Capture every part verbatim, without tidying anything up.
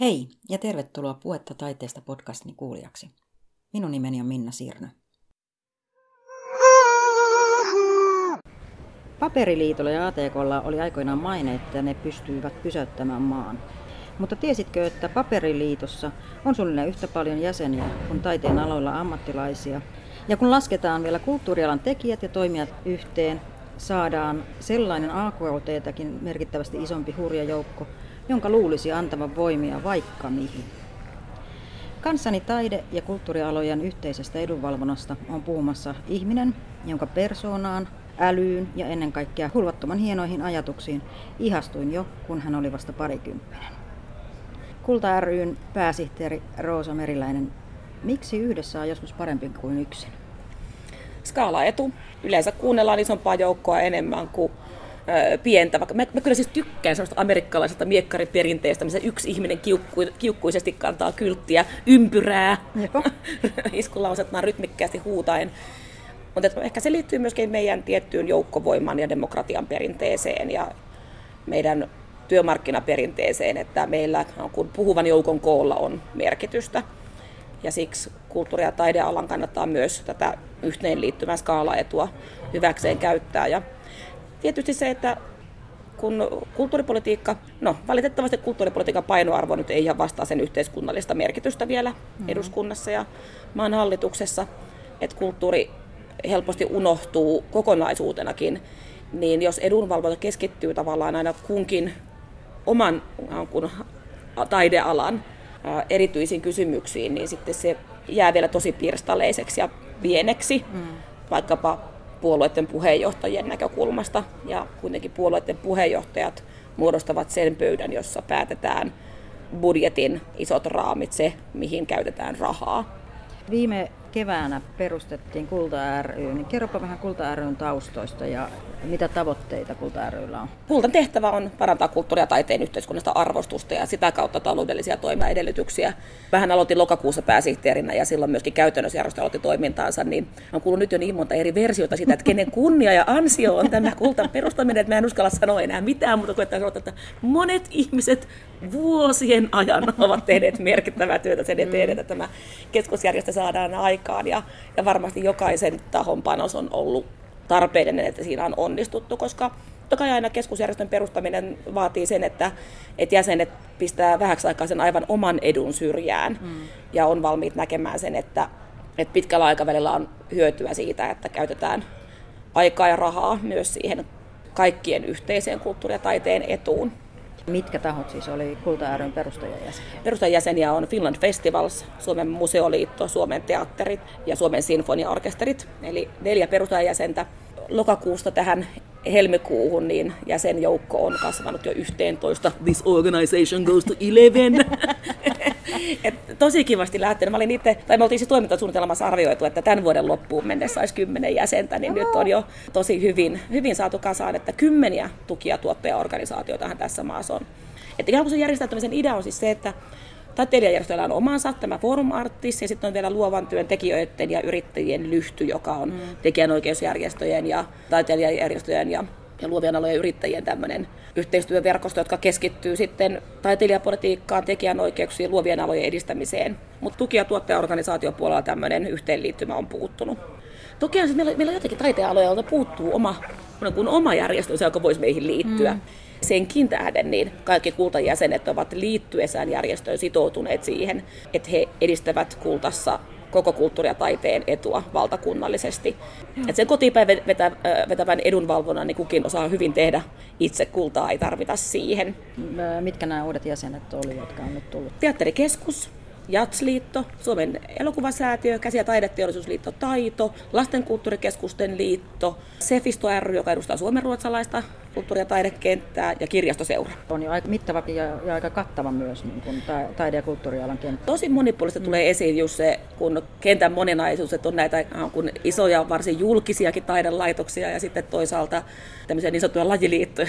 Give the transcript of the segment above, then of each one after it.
Hei ja tervetuloa Puhetta taiteesta -podcastin kuulijaksi. Minun nimeni on Minna Sirnö. Paperiliitolla ja A T K:lla oli aikoinaan maine, että ne pystyivät pysäyttämään maan. Mutta tiesitkö, että Paperiliitossa on suunnilleen yhtä paljon jäseniä kuin taiteen aloilla ammattilaisia? Ja kun lasketaan vielä kulttuurialan tekijät ja toimijat yhteen, saadaan sellainen A K T:täkin merkittävästi isompi hurja joukko, jonka luulisi antavan voimia vaikka mihin. Kanssani taide- ja kulttuurialojen yhteisestä edunvalvonnasta on puhumassa ihminen, jonka persoonaan, älyyn ja ennen kaikkea hulvattoman hienoihin ajatuksiin ihastuin jo, kun hän oli vasta parikymppinen. Kulta ry:n pääsihteeri Rosa Meriläinen, miksi yhdessä on joskus parempi kuin yksin? Skaalaetu. Yleensä kuunnellaan isompaa joukkoa enemmän kuin pientä. Vaikka mä, mä kyllä siis tykkään sellaista amerikkalaiselta miekkariperinteestä, missä yksi ihminen kiukku, kiukkuisesti kantaa kylttiä, ympyrää, iskulausettaan rytmikkäästi huutaen. Mutta ehkä se liittyy myöskin meidän tiettyyn joukkovoimaan ja demokratian perinteeseen ja meidän työmarkkinaperinteeseen, että meillä kun puhuvan joukon koolla on merkitystä. Ja siksi kulttuuri- ja taidealan kannattaa myös tätä yhteenliittymän skaalaetua hyväkseen käyttää. Ja tietysti se, että kun kulttuuripolitiikka, no valitettavasti kulttuuripolitiikan painoarvo nyt ei ihan vastaa sen yhteiskunnallista merkitystä vielä mm-hmm. eduskunnassa ja maan hallituksessa, että kulttuuri helposti unohtuu kokonaisuutenakin, niin jos edunvalvonta keskittyy tavallaan aina kunkin oman kun, taidealan erityisiin kysymyksiin, niin sitten se jää vielä tosi pirstaleiseksi ja pieneksi, mm. vaikkapa puolueiden puheenjohtajien näkökulmasta. Ja kuitenkin puolueiden puheenjohtajat muodostavat sen pöydän, jossa päätetään budjetin isot raamit, se mihin käytetään rahaa. Viime keväänä perustettiin Kulta ry, niin kerropa vähän Kulta ry:n taustoista ja mitä tavoitteita Kulta ry:llä on? Kultan tehtävä on parantaa kulttuuria ja taiteen yhteiskunnasta arvostusta ja sitä kautta taloudellisia toimintaedellytyksiä. Vähän aloitin lokakuussa pääsihteerinä ja silloin myöskin käytännössä järjestö aloitti toimintaansa, niin on kuullut nyt jo niin monta eri versiota sitä, että kenen kunnia ja ansio on tämä Kultan perustaminen, että mä en uskalla sanoa enää mitään, mutta koettaa sanoa, että monet ihmiset vuosien ajan ovat tehneet merkittävää työtä sen eteen, että tämä keskusjärjestö saadaan aikaan. Ja, ja varmasti jokaisen tahon panos on ollut tarpeellinen, että siinä on onnistuttu, koska toki aina keskusjärjestön perustaminen vaatii sen, että, että jäsenet pistää vähäksi aikaa sen aivan oman edun syrjään mm. ja on valmiit näkemään sen, että, että pitkällä aikavälillä on hyötyä siitä, että käytetään aikaa ja rahaa myös siihen kaikkien yhteiseen kulttuuri- ja taiteen etuun. Mitkä tahot siis oli Kulta ry:n perustajajäseniä? Perustajajäseniä on Finland Festivals, Suomen Museoliitto, Suomen Teatterit ja Suomen Sinfoniaorkesterit, eli neljä perustajajäsentä. Lokakuusta tähän helmikuuhun niin jäsenjoukko on kasvanut jo yhteentoista. This organization goes to eleven. Et tosi kivasti lähtenyt. Mä olin itse, tai me oltiin siis toimintasuunnitelmassa arvioitu, että tämän vuoden loppuun mennessä olisi kymmenen jäsentä, niin Oho. Nyt on jo tosi hyvin, hyvin saatu kasaan, että kymmeniä tukia tuottajaorganisaatioitahan tässä maassa on. Et ihan kun se järjestäytymisen idea on siis se, että taiteilijajärjestöillä on omansa, tämä Forum Artti, ja sitten on vielä luovan työn tekijöiden ja yrittäjien lyhty, joka on mm. tekijänoikeusjärjestöjen ja taiteilijajärjestöjen ja ja luovien alojen yrittäjien tämmöinen yhteistyöverkosto, jotka keskittyy sitten taiteilijapolitiikkaan, tekijänoikeuksiin, luovien alojen edistämiseen. Mutta tuki- ja tuottajaorganisaatiopuolella tämmöinen yhteenliittymä on puuttunut. Toki on, meillä, meillä on jotenkin taiteenaloja, joilta puuttuu oma, kun oma järjestönsä, joka voisi meihin liittyä. Mm. Senkin tähden niin kaikki Kultan jäsenet ovat liittyessään järjestöön sitoutuneet siihen, että he edistävät Kultassa koko kulttuuri- ja taiteen etua valtakunnallisesti. Et sen kotipäin vetä, vetävän edunvalvonnan niin kukin osaa hyvin tehdä itse, Kultaa ei tarvita siihen. Mitkä nämä uudet jäsenet olivat, jotka on nyt tullut? Teatterikeskus, JAZZ-liitto, Suomen elokuvasäätiö, Käsi- ja taideteollisuusliitto Taito, Lasten kulttuurikeskusten liitto, Sefisto ry, joka edustaa suomenruotsalaista kulttuuri- ja taidekenttää, ja kirjastoseura. On jo aika mittava ja, ja aika kattava myös niin kuin taide- ja kulttuurialan kenttä. Tosi monipuolista mm. tulee esiin just se, kun kentän moninaisuus, että on näitä kun isoja, varsin julkisiakin taidelaitoksia ja sitten toisaalta tämmöisiä niin sanottuja lajiliittoja,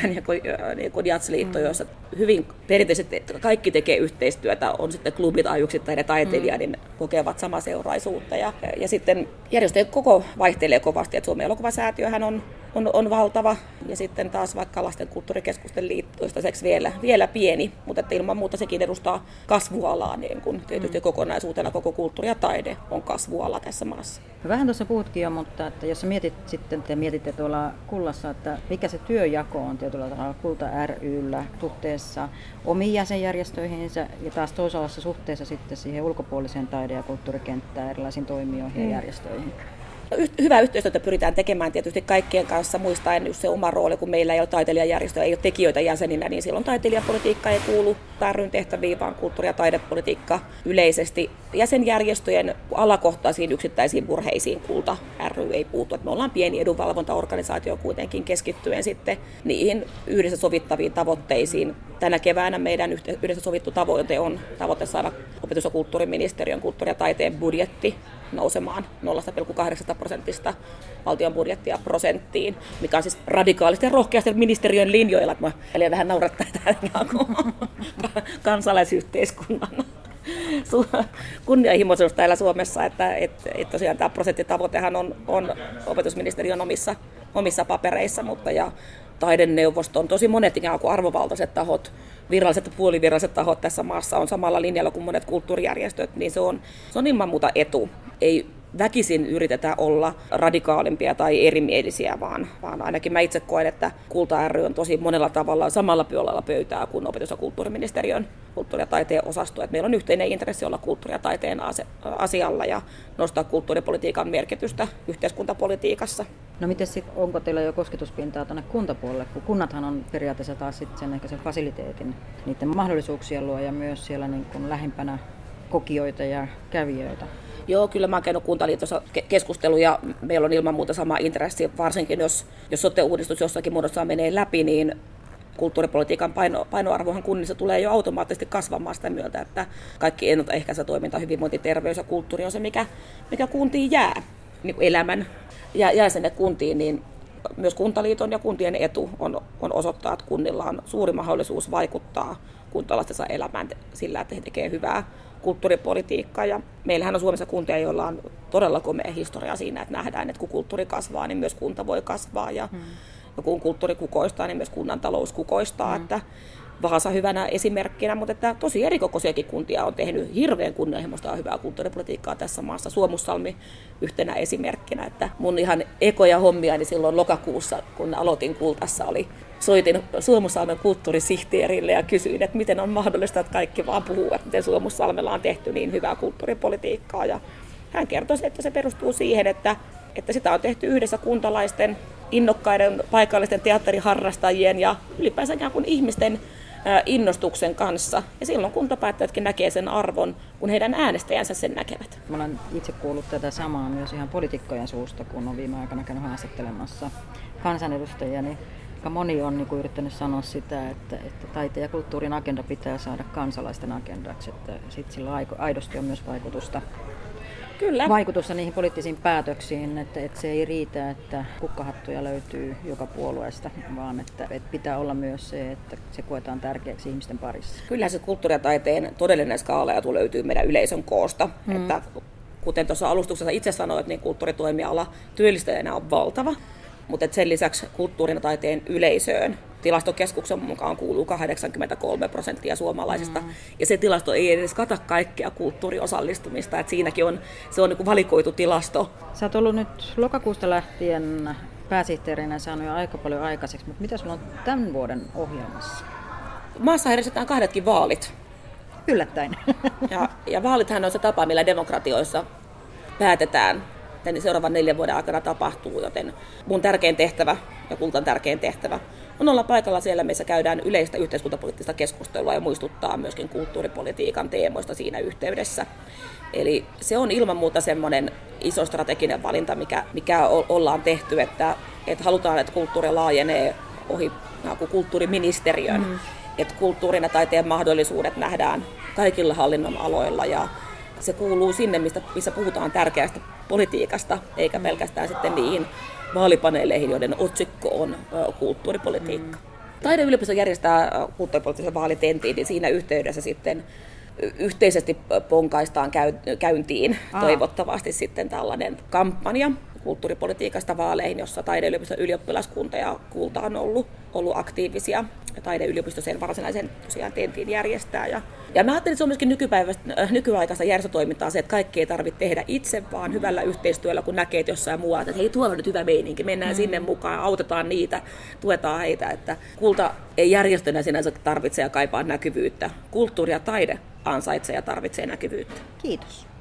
niin kuin JAZZ-liitto, mm. joissa hyvin perinteisesti kaikki tekee yhteistyötä, on sitten klubit tai yksittäinen taiteilija, mm. niin kokevat samaseuraisuutta. Ja, ja sitten järjestöjen koko vaihtelee kovasti, että Suomen elokuvasäätiöhän on on, on valtava. Ja sitten taas vaikka Lasten kulttuurikeskusten liitto toistaiseksi vielä, vielä pieni, mutta että ilman muuta sekin edustaa kasvualaa, niin kun tietysti mm. kokonaisuutena koko kulttuuri ja taide on kasvuala tässä maassa. Vähän tuossa puhutkin jo, mutta että jos mietit sitten, te mietitte tuolla Kullassa, että mikä se työjako on tietyllä tavalla Kulta ry:llä suhteessa omiin jäsenjärjestöihinsä ja taas toisaalta suhteessa sitten siihen ulkopuoliseen taide- ja kulttuurikenttään, erilaisiin toimijoihin mm. ja järjestöihin? Hyvää yhteistyötä pyritään tekemään tietysti kaikkien kanssa, muistaen just se oma rooli, kun meillä ei ole taiteilijajärjestöjä, ei ole tekijöitä jäseninä, niin silloin taiteilijapolitiikka ei kuulu ry:n tehtäviin, vaan kulttuuri- ja taidepolitiikka yleisesti. Jäsenjärjestöjen alakohtaisiin yksittäisiin murheisiin Kulta ry ei puutu. Me ollaan pieni edunvalvontaorganisaatio kuitenkin keskittyen sitten niihin yhdessä sovittaviin tavoitteisiin. Tänä keväänä meidän yhdessä sovittu tavoite on tavoite saada opetus- ja kulttuuriministeriön kulttuuri- ja taiteen budjetti nousemaan nolla pilkku kahdeksan prosentista valtion budjettia prosenttiin, mikä on siis radikaalisti ja rohkeasti ministeriön linjoilla. Eli vähän naurattaa täällä kansalaisyhteiskunnan kunnianhimoisuus täällä Suomessa, että et, et tosiaan tämä prosenttitavoitehan on, on opetusministeriön omissa, omissa papereissa, mutta ja taideneuvoston tosi monet ikään kuin arvovaltaiset tahot, viralliset ja puoliviralliset tahot tässä maassa on samalla linjalla kuin monet kulttuurijärjestöt, niin se on, se on ilman muuta etu. Ei väkisin yritetä olla radikaalimpia tai erimielisiä, vaan, vaan ainakin mä itse koen, että Kulta ry on tosi monella tavalla samalla puolella pöytää kuin opetus- ja kulttuuriministeriön kulttuuri- ja taiteen osasto. Että meillä on yhteinen intressi olla kulttuuri- ja taiteen asialla ja nostaa kulttuuripolitiikan merkitystä yhteiskuntapolitiikassa. No miten sitten, onko teillä jo kosketuspintaa tuonne kuntapuolelle, kun kunnathan on periaatteessa taas sitten sen ehkä sen fasiliteetin, niiden mahdollisuuksia luo ja myös siellä niin kuin lähimpänä kokijoita ja kävijöitä? Joo, kyllä mä oon käynyt Kuntaliitossa keskusteluja. Meillä on ilman muuta sama intressi, varsinkin jos, jos sote-uudistus jossakin muodossa menee läpi, niin kulttuuripolitiikan paino, painoarvohan kunnissa tulee jo automaattisesti kasvamaan sitä myötä, että kaikki ennaltaehkäisevä toiminta, hyvinvointi, terveys ja kulttuuri on se, mikä, mikä kuntiin jää, niin kuin elämän jää, jää sinne kuntiin, niin myös Kuntaliiton ja kuntien etu on, on osoittaa, että kunnilla on suuri mahdollisuus vaikuttaa kuntalaistensa elämään sillä, että he tekevät hyvää kulttuuripolitiikkaa. Ja meillähän on Suomessa kuntia, joilla on todella komea historia siinä, että nähdään, että kun kulttuuri kasvaa, niin myös kunta voi kasvaa. Ja, mm. ja kun kulttuuri kukoistaa, niin myös kunnan talous kukoistaa. Mm. Että Vaasa hyvänä esimerkkinä, mutta että tosi erikokoisiakin kuntia on tehnyt hirveän kunnianhimoista ja hyvää kulttuuripolitiikkaa tässä maassa. Suomussalmi yhtenä esimerkkinä. Että mun ihan ekoja hommia, niin silloin lokakuussa, kun aloitin Kultassa, oli soitin Suomussalmen kulttuurisihteerille ja kysyin, että miten on mahdollista, että kaikki vaan puhuu, että miten Suomussalmella on tehty niin hyvää kulttuuripolitiikkaa. Ja hän kertoi, että se perustuu siihen, että, että sitä on tehty yhdessä kuntalaisten, innokkaiden, paikallisten teatteriharrastajien ja ylipäänsä kuin ihmisten innostuksen kanssa. Ja silloin kuntapäättäjätkin näkee sen arvon, kun heidän äänestäjänsä sen näkevät. Mä olen itse kuullut tätä samaa myös ihan poliitikkojen suusta, kun olen viime aikana käynyt haastattelemassa kansanedustajia, niin moni on niin kuin yrittänyt sanoa sitä, että, että taiteen ja kulttuurin agenda pitää saada kansalaisten agendaksi, että sit sillä aidosti on myös vaikutusta. Kyllä. Vaikutusta niihin poliittisiin päätöksiin, että, että se ei riitä, että kukkahattuja löytyy joka puolueesta, vaan että, että pitää olla myös se, että se koetaan tärkeäksi ihmisten parissa. Kyllä se kulttuuri- ja taiteen todellinen skaalaetu löytyy meidän yleisön koosta. Mm. Että, kuten tuossa alustuksessa itse sanoit, niin kulttuuritoimiala työllistäjänä on valtava, mutta sen lisäksi kulttuurin ja taiteen yleisöön Tilastokeskuksen mukaan kuuluu kahdeksankymmentäkolme prosenttia suomalaisista, mm. ja se tilasto ei edes kata kaikkea kulttuuriosallistumista, että siinäkin on, se on niin kuin valikoitu tilasto. Sä oot ollut nyt lokakuusta lähtien pääsihteerinä saanut jo aika paljon aikaiseksi, mutta mitä sulla on tämän vuoden ohjelmassa? Maassa järjestetään kahdetkin vaalit. Yllättäen. Ja, ja vaalithan on se tapa, millä demokratioissa päätetään, että seuraavan neljän vuoden aikana tapahtuu, joten mun tärkein tehtävä ja Kultan tärkein tehtävä on olla paikalla siellä, missä käydään yleistä yhteiskuntapoliittista keskustelua ja muistuttaa myöskin kulttuuripolitiikan teemoista siinä yhteydessä. Eli se on ilman muuta semmoinen iso strateginen valinta, mikä, mikä ollaan tehty, että, että halutaan, että kulttuuri laajenee ohi kulttuuriministeriön, mm. että kulttuurin ja taiteen mahdollisuudet nähdään kaikilla hallinnon aloilla ja se kuuluu sinne, mistä, missä puhutaan tärkeästä politiikasta, eikä pelkästään sitten niihin vaalipaneeleihin, joiden otsikko on kulttuuripolitiikka. Mm. Taideyliopisto järjestää kulttuuripoliittisen vaalitentin, niin siinä yhteydessä sitten yhteisesti ponkaistaan käyntiin Aa. toivottavasti sitten tällainen kampanja kulttuuripolitiikasta vaaleihin, jossa taideyliopiston ylioppilaskunta ja Kulta on ollut, ollut aktiivisia. Ja taideyliopisto sen varsinaisen tosiaan tentiin järjestää. Ja, ja mä ajattelin, että se on myöskin äh, nykyaikaista järjestötoimintaa se, että kaikki ei tarvitse tehdä itse, vaan hyvällä yhteistyöllä, kun näkee, että jossain muualla, että hei, tuolla on nyt hyvä meininki, mennään mm. sinne mukaan, autetaan niitä, tuetaan heitä. Että Kulta ei järjestönä sinänsä tarvitse ja kaipaa näkyvyyttä. Kulttuuri ja taide ansaitsee ja tarvitsee näkyvyyttä. Kiitos.